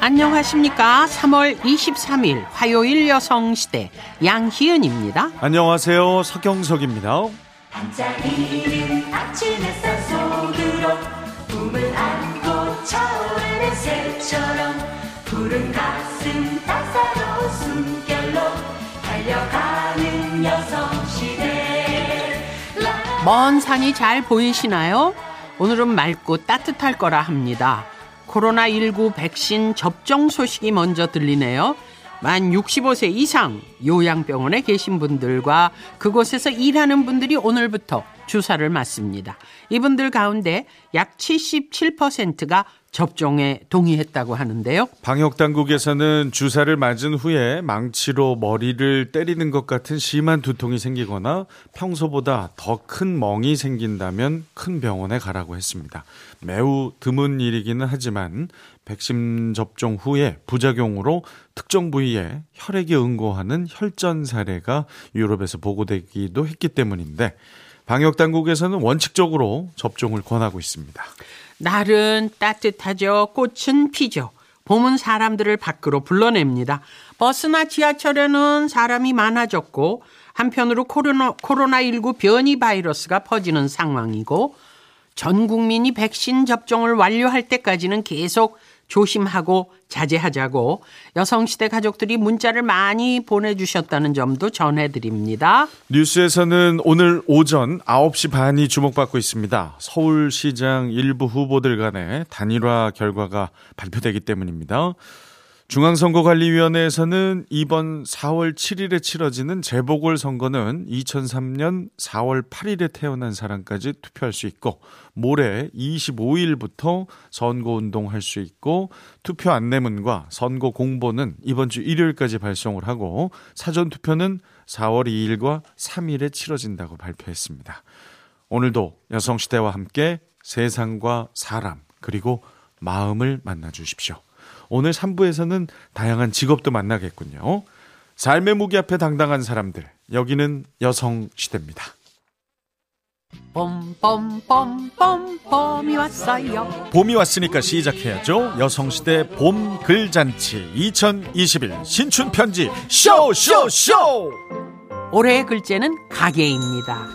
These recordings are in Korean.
안녕하십니까. 3월 23일 화요일 여성시대 양희은입니다. 안녕하세요. 서경석입니다. 한자 이른 아침 햇살 속으로 꿈을 안고 차오르는 새처럼 푸른 가슴 따사로운 숨결로 달려가는 여성시대. 먼 산이 잘 보이시나요? 오늘은 맑고 따뜻할 거라 합니다. 코로나19 백신 접종 소식이 먼저 들리네요. 만 65세 이상 요양병원에 계신 분들과 그곳에서 일하는 분들이 오늘부터 주사를 맞습니다. 이분들 가운데 약 77%가 접종에 동의했다고 하는데요. 방역당국에서는 주사를 맞은 후에 망치로 머리를 때리는 것 같은 심한 두통이 생기거나 평소보다 더 큰 멍이 생긴다면 큰 병원에 가라고 했습니다. 매우 드문 일이기는 하지만 백신 접종 후에 부작용으로 특정 부위에 혈액이 응고하는 혈전 사례가 유럽에서 보고되기도 했기 때문인데 방역당국에서는 원칙적으로 접종을 권하고 있습니다. 날은 따뜻하죠. 꽃은 피죠. 봄은 사람들을 밖으로 불러냅니다. 버스나 지하철에는 사람이 많아졌고 한편으로 코로나19 변이 바이러스가 퍼지는 상황이고 전 국민이 백신 접종을 완료할 때까지는 계속 조심하고 자제하자고 여성시대 가족들이 문자를 많이 보내주셨다는 점도 전해드립니다. 뉴스에서는 오늘 오전 9시 반이 주목받고 있습니다. 서울시장 일부 후보들 간의 단일화 결과가 발표되기 때문입니다. 중앙선거관리위원회에서는 이번 4월 7일에 치러지는 재보궐선거는 2003년 4월 8일에 태어난 사람까지 투표할 수 있고 모레 25일부터 선거운동할 수 있고 투표 안내문과 선거 공보는 이번 주 일요일까지 발송을 하고 사전투표는 4월 2일과 3일에 치러진다고 발표했습니다. 오늘도 여성시대와 함께 세상과 사람 그리고 마음을 만나주십시오. 오늘 3부에서는 다양한 직업도 만나겠군요. 삶의 무기 앞에 당당한 사람들. 여기는 여성시대입니다. 봄 봄이 왔어요. 봄이 왔으니까 시작해야죠. 여성시대 봄 글잔치 2021 신춘편지 쇼. 올해의 글제는 가게입니다.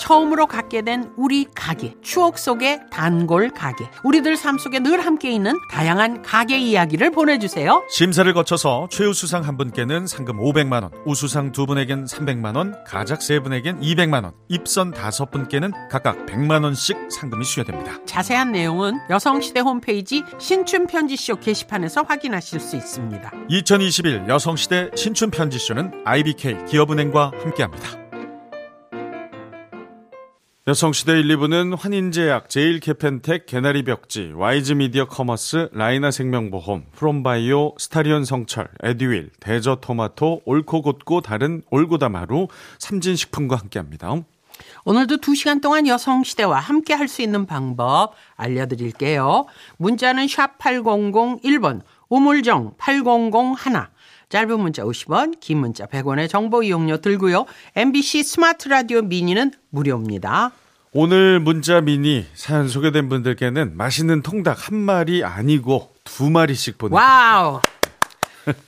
처음으로 갖게 된 우리 가게, 추억 속의 단골 가게, 우리들 삶 속에 늘 함께 있는 다양한 가게 이야기를 보내주세요. 심사를 거쳐서 최우수상 한 분께는 상금 500만 원, 우수상 두 분에겐 300만 원, 가작 세 분에겐 200만 원, 입선 5분께는 각각 100만 원씩 상금이 수여됩니다. 자세한 내용은 여성시대 홈페이지 신춘편지쇼 게시판에서 확인하실 수 있습니다. 2021 여성시대 신춘편지쇼는 IBK 기업은행과 함께합니다. 여성시대 1, 2부는 환인제약, 제일캐펜텍, 개나리 벽지, 와이즈 미디어 커머스, 라이나 생명보험, 프롬바이오, 스타리언성철, 에듀윌, 대저토마토, 옳고 곧고 다른 올고다마루, 삼진식품과 함께합니다. 오늘도 2시간 동안 여성시대와 함께 할 수 있는 방법 알려드릴게요. 문자는 샵 8001번, 우물정 8001, 짧은 문자 50원, 긴 문자 100원의 정보 이용료 들고요. MBC 스마트 라디오 미니는 무료입니다. 오늘 문자 미니 사연 소개된 분들께는 맛있는 통닭 1마리 아니고 2마리씩 보내드립니다. 와우.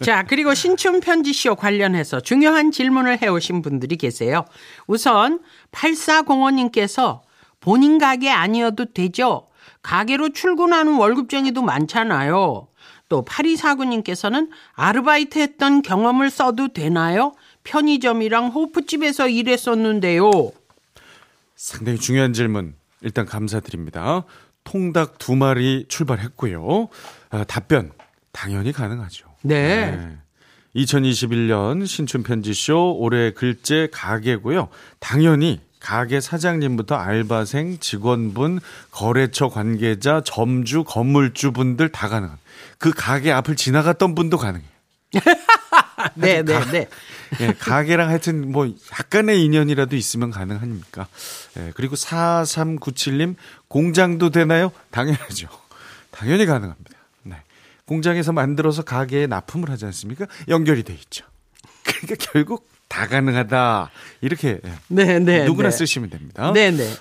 자, 그리고 신춘편지쇼 관련해서 중요한 질문을 해오신 분들이 계세요. 우선 8405님께서 본인 가게 아니어도 되죠? 가게로 출근하는 월급쟁이도 많잖아요. 또 8249님께서는 아르바이트 했던 경험을 써도 되나요? 편의점이랑 호프집에서 일했었는데요. 상당히 중요한 질문 일단 감사드립니다. 통닭 2마리 출발했고요. 답변 당연히 가능하죠. 네. 2021년 신춘편지쇼 올해 글제 가게고요. 당연히 가게 사장님부터 알바생, 직원분, 거래처 관계자, 점주, 건물주분들 다 가능합니다. 그 가게 앞을 지나갔던 분도 가능해요. 네. 예, 가게랑 하여튼 뭐 약간의 인연이라도 있으면 가능하니까. 예, 그리고 4397님 공장도 되나요? 당연하죠. 당연히 가능합니다. 네. 공장에서 만들어서 가게에 납품을 하지 않습니까? 연결이 돼 있죠. 그러니까 결국 다 가능하다. 이렇게 누구나 쓰시면 됩니다.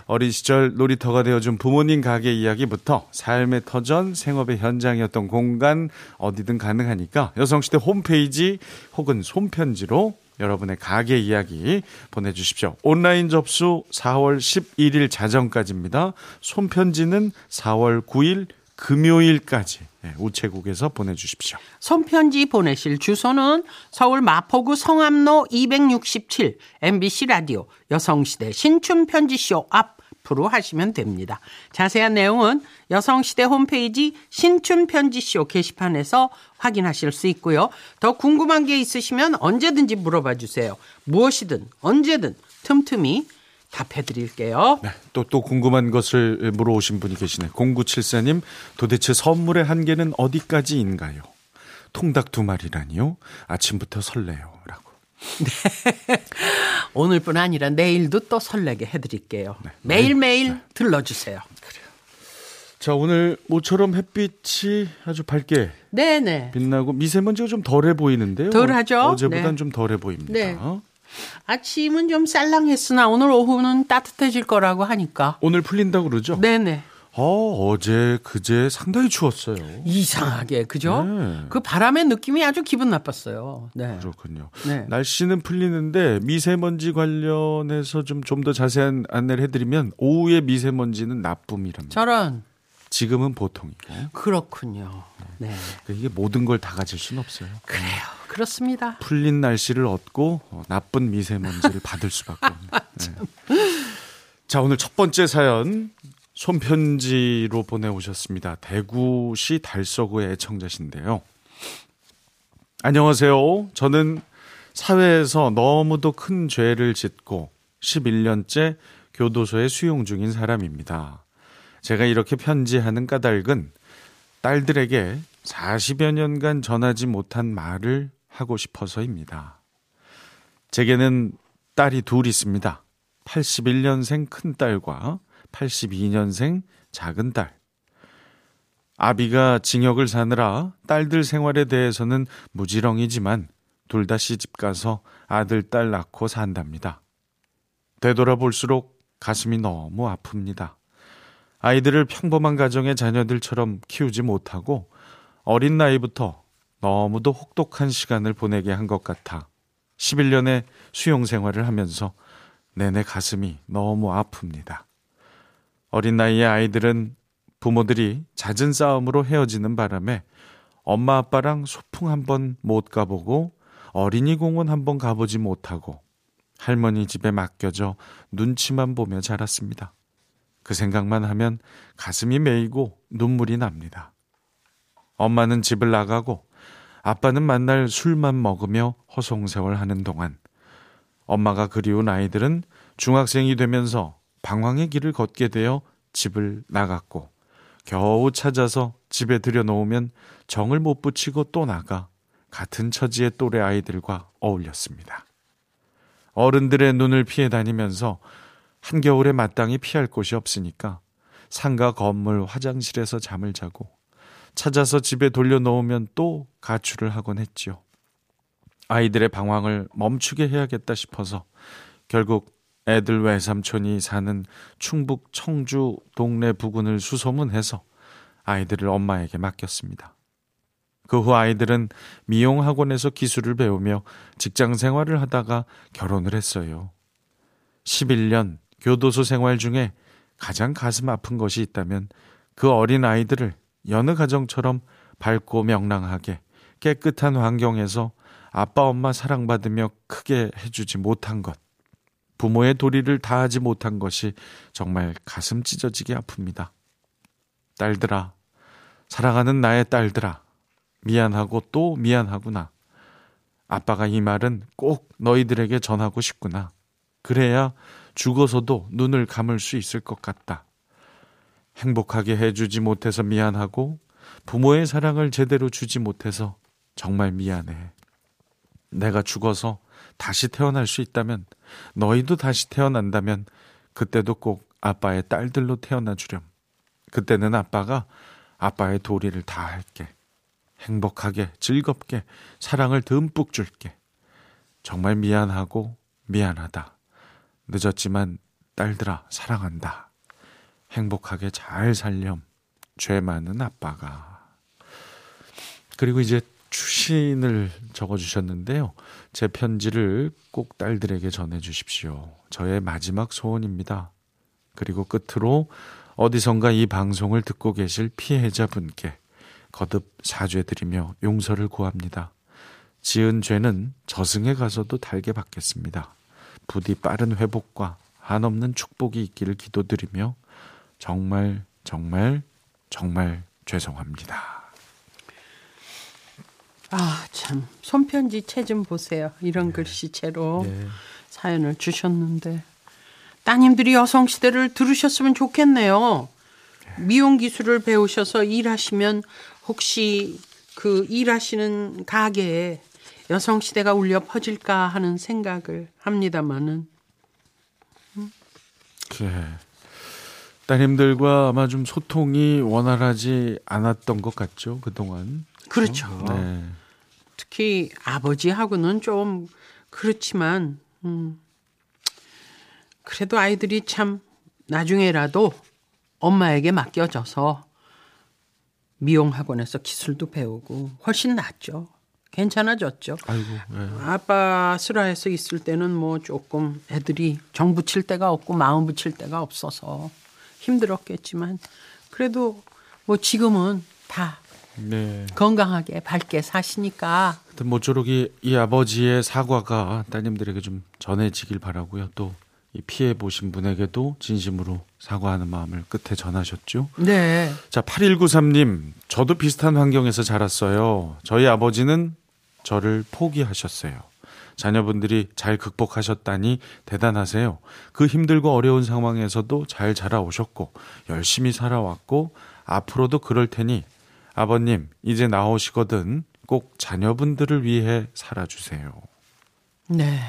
어린 시절 놀이터가 되어준 부모님 가게 이야기부터 삶의 터전, 생업의 현장이었던 공간 어디든 가능하니까 여성시대 홈페이지 혹은 손편지로 여러분의 가게 이야기 보내주십시오. 온라인 접수 4월 11일 자정까지입니다. 손편지는 4월 9일 금요일까지 우체국에서 보내주십시오. 손편지 보내실 주소는 서울 마포구 성암로 267 MBC 라디오 여성시대 신춘편지쇼 앞으로 하시면 됩니다. 자세한 내용은 여성시대 홈페이지 신춘편지쇼 게시판에서 확인하실 수 있고요. 더 궁금한 게 있으시면 언제든지 물어봐 주세요. 무엇이든 언제든 틈틈이 답해드릴게요. 네, 또 궁금한 것을 물어오신 분이 계시네. 0974님, 도대체 선물의 한계는 어디까지인가요? 통닭 2마리라니요? 아침부터 설레요. 라고. 네. 오늘뿐 아니라 내일도 또 설레게 해드릴게요. 네. 매일매일 네. 들러주세요. 그래요. 자, 오늘 모처럼 햇빛이 아주 밝게 빛나고 미세먼지가 좀 덜해 보이는데요. 덜하죠? 어제보단 좀 덜해 보입니다. 네. 아침은 좀 쌀랑했으나 오늘 오후는 따뜻해질 거라고 하니까. 오늘 풀린다고 그러죠? 네네. 어제 그제 상당히 추웠어요. 이상하게 그죠? 네. 그 바람의 느낌이 아주 기분 나빴어요. 네. 그렇군요. 네. 날씨는 풀리는데 미세먼지 관련해서 좀 더 자세한 안내를 해드리면 오후에 미세먼지는 나쁨이랍니다. 저런. 지금은 보통이고. 그렇군요. 네. 이게 모든 걸 다 가질 수는 없어요. 그래요. 그렇습니다. 풀린 날씨를 얻고 나쁜 미세먼지를 받을 수밖에 없는. 네. 자, 오늘 첫 번째 사연 손편지로 보내오셨습니다. 대구시 달서구의 애청자신데요. 안녕하세요. 저는 사회에서 너무도 큰 죄를 짓고 11년째 교도소에 수용 중인 사람입니다. 제가 이렇게 편지하는 까닭은 딸들에게 40여 년간 전하지 못한 말을 하고 싶어서입니다. 제게는 딸이 둘 있습니다. 81년생 큰 딸과 82년생 작은 딸. 아비가 징역을 사느라 딸들 생활에 대해서는 무지렁이지만 둘 다 시집 가서 아들, 딸 낳고 산답니다. 되돌아볼수록 가슴이 너무 아픕니다. 아이들을 평범한 가정의 자녀들처럼 키우지 못하고 어린 나이부터 너무도 혹독한 시간을 보내게 한 것 같아 11년의 수용 생활을 하면서 내내 가슴이 너무 아픕니다. 어린 나이의 아이들은 부모들이 잦은 싸움으로 헤어지는 바람에 엄마 아빠랑 소풍 한번 못 가보고 어린이 공원 한번 가보지 못하고 할머니 집에 맡겨져 눈치만 보며 자랐습니다. 그 생각만 하면 가슴이 메이고 눈물이 납니다. 엄마는 집을 나가고 아빠는 만날 술만 먹으며 허송세월하는 동안 엄마가 그리운 아이들은 중학생이 되면서 방황의 길을 걷게 되어 집을 나갔고 겨우 찾아서 집에 들여놓으면 정을 못 붙이고 또 나가 같은 처지의 또래 아이들과 어울렸습니다. 어른들의 눈을 피해 다니면서 한겨울에 마땅히 피할 곳이 없으니까 상가 건물 화장실에서 잠을 자고 찾아서 집에 돌려놓으면 또 가출을 하곤 했지요. 아이들의 방황을 멈추게 해야겠다 싶어서 결국 애들 외삼촌이 사는 충북 청주 동네 부근을 수소문해서 아이들을 엄마에게 맡겼습니다. 그 후 아이들은 미용학원에서 기술을 배우며 직장 생활을 하다가 결혼을 했어요. 11년 교도소 생활 중에 가장 가슴 아픈 것이 있다면 그 어린 아이들을 여느 가정처럼 밝고 명랑하게 깨끗한 환경에서 아빠 엄마 사랑받으며 크게 해주지 못한 것, 부모의 도리를 다하지 못한 것이 정말 가슴 찢어지게 아픕니다. 딸들아, 사랑하는 나의 딸들아, 미안하고 또 미안하구나. 아빠가 이 말은 꼭 너희들에게 전하고 싶구나. 그래야 죽어서도 눈을 감을 수 있을 것 같다. 행복하게 해주지 못해서 미안하고 부모의 사랑을 제대로 주지 못해서 정말 미안해. 내가 죽어서 다시 태어날 수 있다면, 너희도 다시 태어난다면 그때도 꼭 아빠의 딸들로 태어나주렴. 그때는 아빠가 아빠의 도리를 다 할게. 행복하게 즐겁게 사랑을 듬뿍 줄게. 정말 미안하고 미안하다. 늦었지만 딸들아 사랑한다. 행복하게 잘 살렴. 죄 많은 아빠가. 그리고 이제 추신을 적어주셨는데요. 제 편지를 꼭 딸들에게 전해주십시오. 저의 마지막 소원입니다. 그리고 끝으로 어디선가 이 방송을 듣고 계실 피해자분께 거듭 사죄드리며 용서를 구합니다. 지은 죄는 저승에 가서도 달게 받겠습니다. 부디 빠른 회복과 한없는 축복이 있기를 기도드리며 정말 정말 정말 죄송합니다. 아, 참 손편지 채 좀 보세요. 이런 글씨체로 사연을 주셨는데 따님들이 여성시대를 들으셨으면 좋겠네요. 미용 기술을 배우셔서 일하시면 혹시 그 일하시는 가게에 여성시대가 울려 퍼질까 하는 생각을 합니다마는. 네. 따님들과 아마 좀 소통이 원활하지 않았던 것 같죠, 그동안. 그렇죠. 네. 특히 아버지하고는 좀 그렇지만 그래도 아이들이 참 나중에라도 엄마에게 맡겨져서 미용학원에서 기술도 배우고 훨씬 낫죠. 괜찮아졌죠. 아이고, 네. 아빠 슬하에서 있을 때는 뭐 조금 애들이 정 붙일 데가 없고 마음 붙일 데가 없어서 힘들었겠지만 그래도 뭐 지금은 다 건강하게 밝게 사시니까. 모쪼록 이 아버지의 사과가 따님들에게 좀 전해지길 바라고요. 또 이 피해 보신 분에게도 진심으로 사과하는 마음을 끝에 전하셨죠. 네. 자, 8193님. 저도 비슷한 환경에서 자랐어요. 저희 아버지는 저를 포기하셨어요. 자녀분들이 잘 극복하셨다니 대단하세요. 그 힘들고 어려운 상황에서도 잘 자라오셨고 열심히 살아왔고 앞으로도 그럴 테니 아버님 이제 나오시거든 꼭 자녀분들을 위해 살아주세요. 네.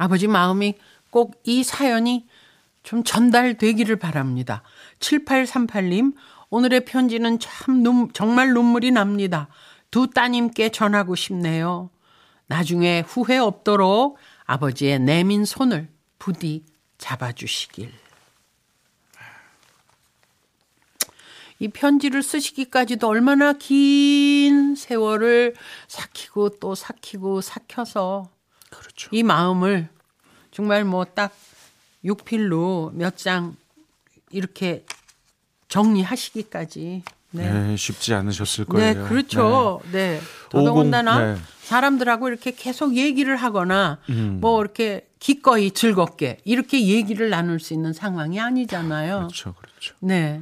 아버지 마음이 꼭 이 사연이 좀 전달되기를 바랍니다. 7838님 오늘의 편지는 참 정말 눈물이 납니다. 두 따님께 전하고 싶네요. 나중에 후회 없도록 아버지의 내민 손을 부디 잡아주시길. 이 편지를 쓰시기까지도 얼마나 긴 세월을 삭히고 또 삭히고 삭혀서 그렇죠. 이 마음을 정말 뭐 딱 6필로 몇 장 이렇게 정리하시기까지 네, 쉽지 않으셨을 거예요. 네, 그렇죠. 네, 더더군다나 사람들하고 이렇게 계속 얘기를 하거나 뭐 이렇게 기꺼이 즐겁게 이렇게 얘기를 나눌 수 있는 상황이 아니잖아요. 그렇죠, 그렇죠. 네.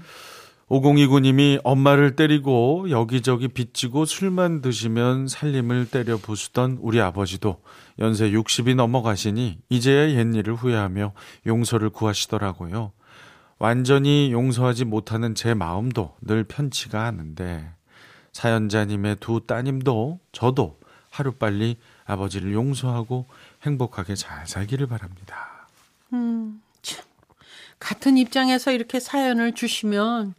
5029님이 엄마를 때리고 여기저기 빚지고 술만 드시면 살림을 때려 부수던 우리 아버지도 연세 60이 넘어가시니 이제야 옛일을 후회하며 용서를 구하시더라고요. 완전히 용서하지 못하는 제 마음도 늘 편치가 않은데 사연자님의 두 따님도 저도 하루빨리 아버지를 용서하고 행복하게 잘 살기를 바랍니다. 참. 같은 입장에서 이렇게 사연을 주시면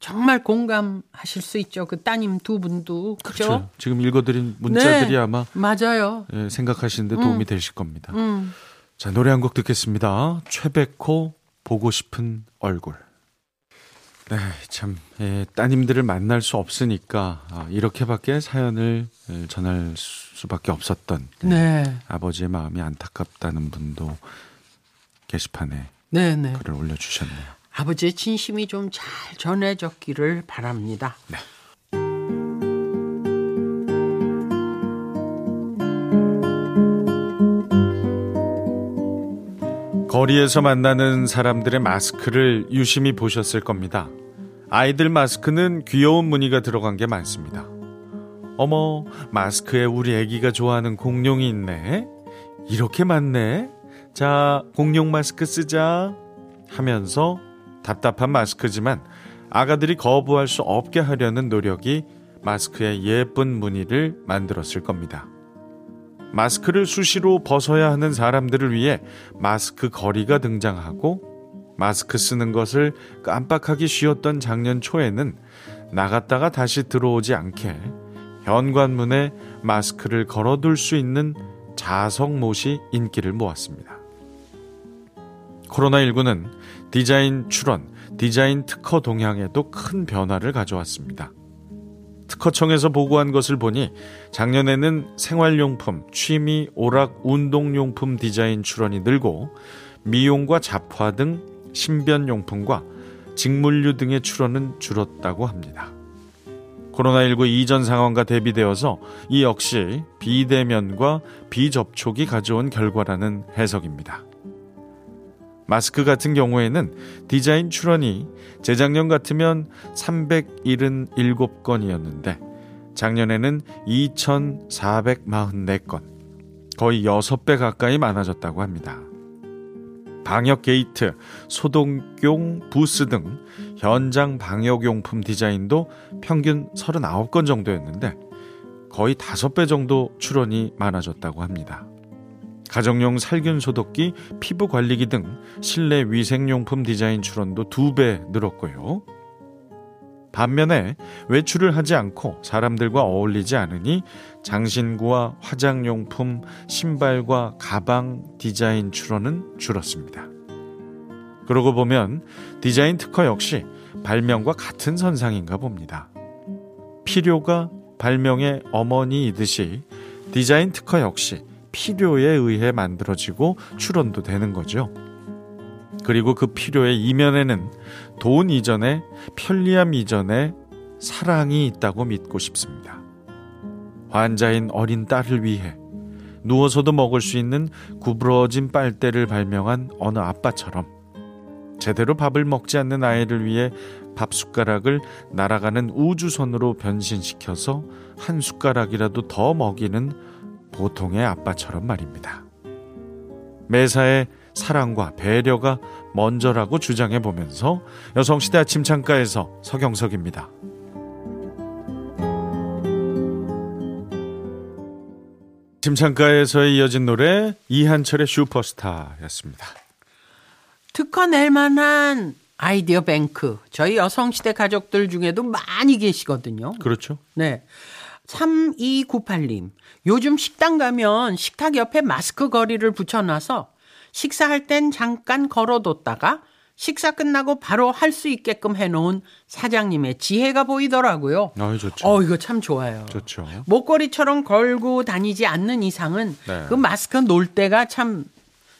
정말 공감하실 수 있죠. 그 따님 두 분도. 그렇죠. 그렇죠? 지금 읽어드린 문자들이 아마 맞아요. 예, 생각하시는데 도움이 되실 겁니다. 자, 노래 한 곡 듣겠습니다. 최백호 보고 싶은 얼굴. 네, 참 따님들을 만날 수 없으니까 이렇게밖에 사연을 전할 수밖에 없었던 아버지의 마음이 안타깝다는 분도 게시판에 글을 올려주셨네요. 아버지의 진심이 좀 잘 전해졌기를 바랍니다. 네. 거리에서 만나는 사람들의 마스크를 유심히 보셨을 겁니다. 아이들 마스크는 귀여운 무늬가 들어간 게 많습니다. 어머, 마스크에 우리 애기가 좋아하는 공룡이 있네. 이렇게 많네. 자, 공룡 마스크 쓰자 하면서 답답한 마스크지만 아가들이 거부할 수 없게 하려는 노력이 마스크의 예쁜 무늬를 만들었을 겁니다. 마스크를 수시로 벗어야 하는 사람들을 위해 마스크 거리가 등장하고 마스크 쓰는 것을 깜빡하기 쉬웠던 작년 초에는 나갔다가 다시 들어오지 않게 현관문에 마스크를 걸어둘 수 있는 자석못이 인기를 모았습니다. 코로나19는 디자인 출원, 디자인 특허 동향에도 큰 변화를 가져왔습니다. 특허청에서 보고한 것을 보니 작년에는 생활용품, 취미, 오락, 운동용품 디자인 출원이 늘고 미용과 잡화 등 신변용품과 직물류 등의 출원은 줄었다고 합니다. 코로나19 이전 상황과 대비되어서 이 역시 비대면과 비접촉이 가져온 결과라는 해석입니다. 마스크 같은 경우에는 디자인 출원이 재작년 같으면 377건이었는데 작년에는 2,444건, 거의 6배 가까이 많아졌다고 합니다. 방역 게이트, 소독용 부스 등 현장 방역용품 디자인도 평균 39건 정도였는데 거의 5배 정도 출원이 많아졌다고 합니다. 가정용 살균소독기, 피부관리기 등 실내 위생용품 디자인 출원도 2배 늘었고요. 반면에 외출을 하지 않고 사람들과 어울리지 않으니 장신구와 화장용품, 신발과 가방 디자인 출원은 줄었습니다. 그러고 보면 디자인 특허 역시 발명과 같은 선상인가 봅니다. 필요가 발명의 어머니이듯이 디자인 특허 역시 필요에 의해 만들어지고 출원도 되는 거죠. 그리고 그 필요의 이면에는 돈 이전에, 편리함 이전에 사랑이 있다고 믿고 싶습니다. 환자인 어린 딸을 위해 누워서도 먹을 수 있는 구부러진 빨대를 발명한 어느 아빠처럼 제대로 밥을 먹지 않는 아이를 위해 밥 숟가락을 날아가는 우주선으로 변신시켜서 한 숟가락이라도 더 먹이는 보통의 아빠처럼 말입니다. 매사에 사랑과 배려가 먼저라고 주장해보면서 여성시대 아침 창가에서 서경석입니다. 아침 창가에서의 이어진 노래 이한철의 슈퍼스타였습니다. 특허 낼만한 아이디어 뱅크, 저희 여성시대 가족들 중에도 많이 계시거든요. 그렇죠. 네. 3298님, 요즘 식당 가면 식탁 옆에 마스크 거리를 붙여놔서 식사할 땐 잠깐 걸어뒀다가 식사 끝나고 바로 할 수 있게끔 해놓은 사장님의 지혜가 보이더라고요. 좋죠. 이거 참 좋아요. 좋죠. 목걸이처럼 걸고 다니지 않는 이상은 그 마스크 놓을 때가 참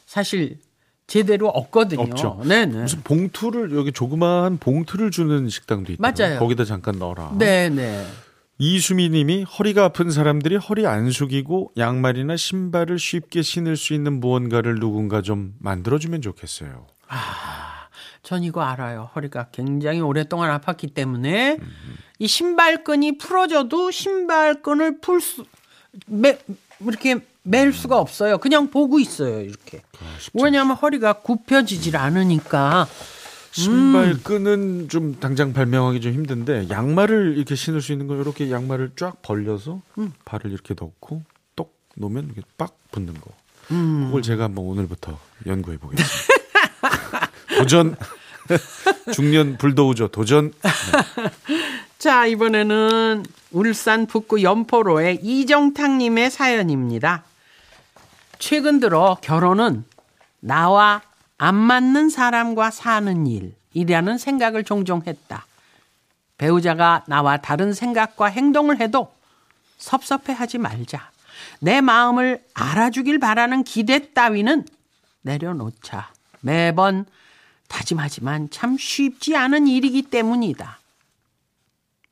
사실 제대로 없거든요. 없죠. 네네. 무슨 봉투를, 여기 조그마한 봉투를 주는 식당도 있다. 맞아요. 거기다 잠깐 넣어라. 네네. 이수미님이 허리가 아픈 사람들이 허리 안 숙이고 양말이나 신발을 쉽게 신을 수 있는 무언가를 누군가 좀 만들어주면 좋겠어요. 전 이거 알아요. 허리가 굉장히 오랫동안 아팠기 때문에 이 신발끈이 풀어져도 신발끈을 이렇게 맬 수가 없어요. 그냥 보고 있어요, 이렇게. 왜냐하면 허리가 굽혀지질 않으니까. 신발끈은 좀 당장 발명하기 좀 힘든데 양말을 이렇게 신을 수 있는 건 이렇게 양말을 쫙 벌려서 발을 이렇게 넣고 똑 놓으면 이렇게 빡 붙는 거. 그걸 제가 한번 오늘부터 연구해 보겠습니다. 도전. 중년 불도우저 도전. 네. 자, 이번에는 울산 북구 연포로의 이정탁님의 사연입니다. 최근 들어 결혼은 나와 안 맞는 사람과 사는 일이라는 생각을 종종 했다. 배우자가 나와 다른 생각과 행동을 해도 섭섭해하지 말자. 내 마음을 알아주길 바라는 기대 따위는 내려놓자. 매번 다짐하지만 참 쉽지 않은 일이기 때문이다.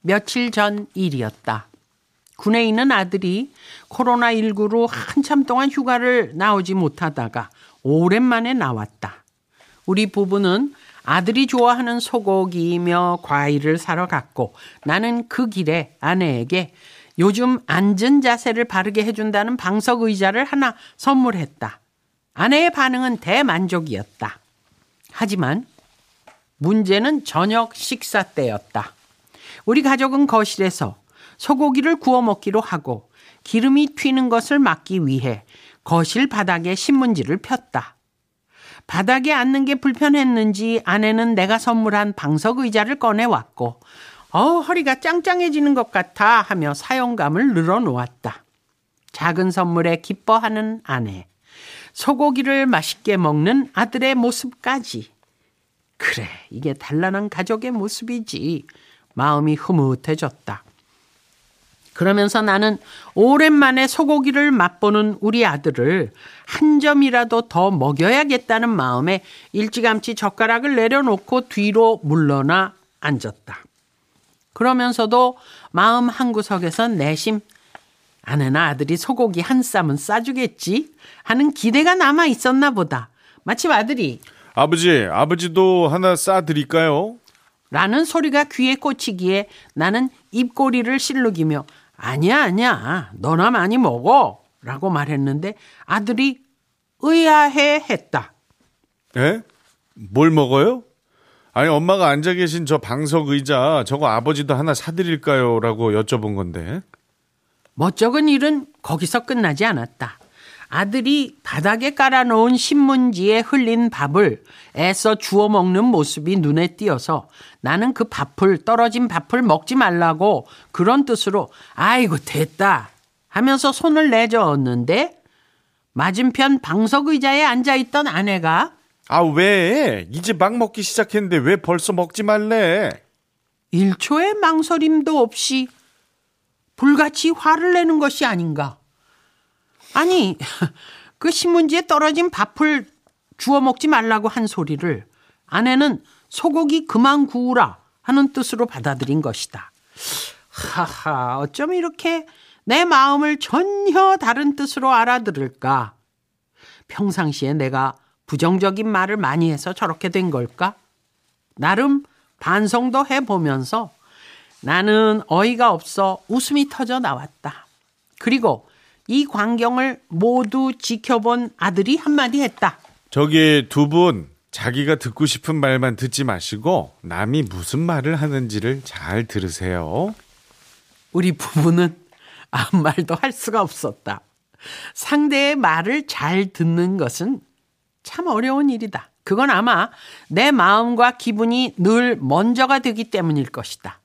며칠 전 일이었다. 군에 있는 아들이 코로나19로 한참 동안 휴가를 나오지 못하다가 오랜만에 나왔다. 우리 부부는 아들이 좋아하는 소고기이며 과일을 사러 갔고 나는 그 길에 아내에게 요즘 앉은 자세를 바르게 해준다는 방석 의자를 하나 선물했다. 아내의 반응은 대만족이었다. 하지만 문제는 저녁 식사 때였다. 우리 가족은 거실에서 소고기를 구워 먹기로 하고 기름이 튀는 것을 막기 위해 거실 바닥에 신문지를 폈다. 바닥에 앉는 게 불편했는지 아내는 내가 선물한 방석 의자를 꺼내왔고 허리가 짱짱해지는 것 같아 하며 사용감을 늘어놓았다. 작은 선물에 기뻐하는 아내, 소고기를 맛있게 먹는 아들의 모습까지. 그래, 이게 단란한 가족의 모습이지. 마음이 흐뭇해졌다. 그러면서 나는 오랜만에 소고기를 맛보는 우리 아들을 한 점이라도 더 먹여야겠다는 마음에 일찌감치 젓가락을 내려놓고 뒤로 물러나 앉았다. 그러면서도 마음 한구석에선 내심 아내나 아들이 소고기 한 쌈은 싸주겠지 하는 기대가 남아 있었나 보다. 마침 아들이 아버지도 하나 싸드릴까요? 라는 소리가 귀에 꽂히기에 나는 입꼬리를 실룩이며 아니야 너나 많이 먹어 라고 말했는데 아들이 의아해 했다. 에? 뭘 먹어요? 아니 엄마가 앉아 계신 저 방석 의자 저거 아버지도 하나 사드릴까요? 라고 여쭤본 건데. 멋쩍은 일은 거기서 끝나지 않았다. 아들이 바닥에 깔아놓은 신문지에 흘린 밥을 애써 주워 먹는 모습이 눈에 띄어서 나는 그 떨어진 밥을 먹지 말라고 그런 뜻으로 아이고 됐다 하면서 손을 내저었는데 맞은편 방석 의자에 앉아있던 아내가 왜? 이제 막 먹기 시작했는데 왜 벌써 먹지 말래? 1초의 망설임도 없이 불같이 화를 내는 것이 아닌가. 아니, 그 신문지에 떨어진 밥을 주워 먹지 말라고 한 소리를 아내는 소고기 그만 구우라 하는 뜻으로 받아들인 것이다. 하하, 어쩜 이렇게 내 마음을 전혀 다른 뜻으로 알아들을까? 평상시에 내가 부정적인 말을 많이 해서 저렇게 된 걸까? 나름 반성도 해보면서 나는 어이가 없어 웃음이 터져 나왔다. 그리고 이 광경을 모두 지켜본 아들이 한마디 했다. 저기 두 분 자기가 듣고 싶은 말만 듣지 마시고 남이 무슨 말을 하는지를 잘 들으세요. 우리 부부는 아무 말도 할 수가 없었다. 상대의 말을 잘 듣는 것은 참 어려운 일이다. 그건 아마 내 마음과 기분이 늘 먼저가 되기 때문일 것이다.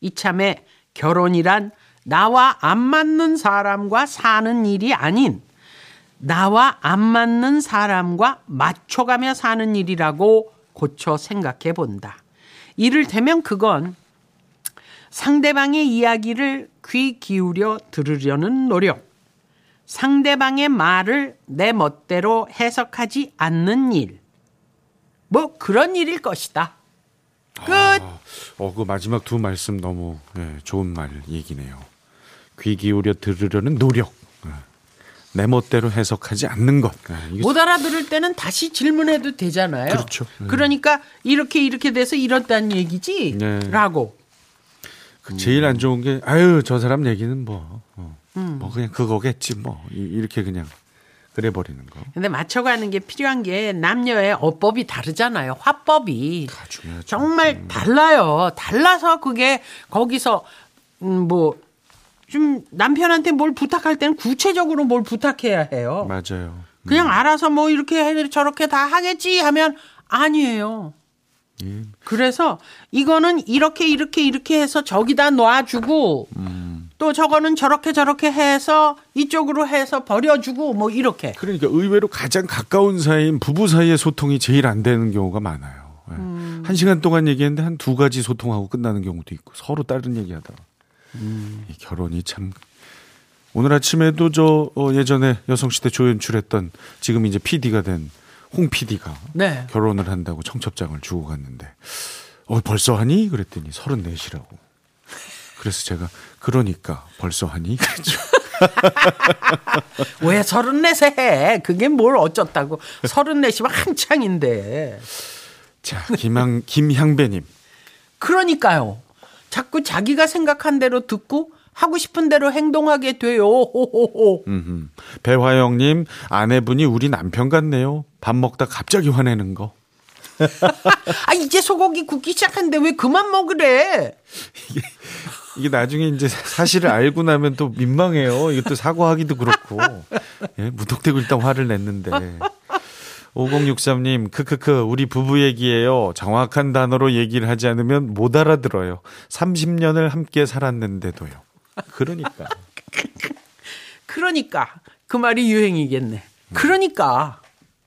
이참에 결혼이란 나와 안 맞는 사람과 사는 일이 아닌 나와 안 맞는 사람과 맞춰가며 사는 일이라고 고쳐 생각해 본다. 이를테면 그건 상대방의 이야기를 귀 기울여 들으려는 노력, 상대방의 말을 내 멋대로 해석하지 않는 일, 뭐 그런 일일 것이다. 끝! 그 마지막 두 말씀 너무 좋은 말 얘기네요. 귀 기울여 들으려는 노력. 내 멋대로 해석하지 않는 것. 못 알아들을 때는 다시 질문해도 되잖아요. 그렇죠. 그러니까 이렇게 돼서 이렇다는 얘기지? 네. 라고. 제일 안 좋은 게 저 사람 얘기는 뭐 그냥 그거겠지 뭐. 이렇게 그냥. 그래버리는 거. 근데 맞춰가는 게 필요한 게 남녀의 어법이 다르잖아요. 화법이 정말 달라요. 달라서 그게 거기서 좀 남편한테 뭘 부탁할 때는 구체적으로 뭘 부탁해야 해요. 맞아요. 그냥 알아서 뭐 이렇게 해 저렇게 다 하겠지 하면 아니에요. 그래서 이거는 이렇게 해서 저기다 놔주고. 또 저거는 저렇게 해서 이쪽으로 해서 버려주고 뭐 이렇게. 그러니까 의외로 가장 가까운 사이인 부부 사이의 소통이 제일 안 되는 경우가 많아요. 한 시간 동안 얘기했는데 한 두 가지 소통하고 끝나는 경우도 있고 서로 다른 얘기하다가. 이 결혼이 참. 오늘 아침에도 저 예전에 여성시대 조연출했던 지금 이제 PD가 된 홍 PD가 네. 결혼을 한다고 청첩장을 주고 갔는데 벌써 하니? 그랬더니 34이라고. 그래서 제가 그러니까 벌써 하니? 그랬죠. 왜 34세 해? 그게 뭘 어쩌다고. 34시면 한창인데. 자, 김향배님. 그러니까요. 자꾸 자기가 생각한 대로 듣고 하고 싶은 대로 행동하게 돼요. 배화영님, 아내분이 우리 남편 같네요. 밥 먹다 갑자기 화내는 거. 이제 소고기 굽기 시작한데 왜 그만 먹으래? 이게 나중에 이제 사실을 알고 나면 또 민망해요. 이것도 사과하기도 그렇고. 무턱대고 일단 화를 냈는데. 5063님, 크크크, 우리 부부 얘기예요. 정확한 단어로 얘기를 하지 않으면 못 알아들어요. 30년을 함께 살았는데도요. 그러니까. 그러니까. 그 말이 유행이겠네. 그러니까.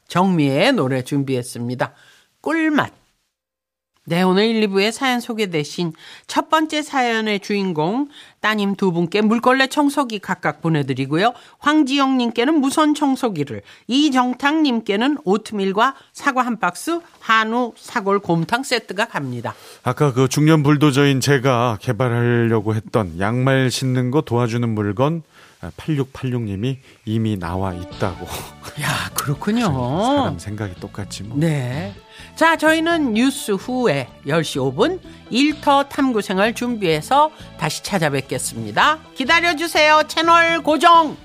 정미의 노래 준비했습니다. 꿀맛. 네, 오늘 1, 2부의 사연 소개 대신 첫 번째 사연의 주인공 따님 두 분께 물걸레 청소기 각각 보내드리고요. 황지영님께는 무선 청소기를, 이정탁님께는 오트밀과 사과 한 박스, 한우, 사골, 곰탕 세트가 갑니다. 아까 그 중년 불도저인 제가 개발하려고 했던 양말 신는 거 도와주는 물건 8686님이 이미 나와 있다고. 야, 그렇군요. 사람 생각이 똑같지 뭐. 네. 자, 저희는 뉴스 후에 10시 5분 일터 탐구생활 준비해서 다시 찾아뵙겠습니다. 기다려주세요. 채널 고정.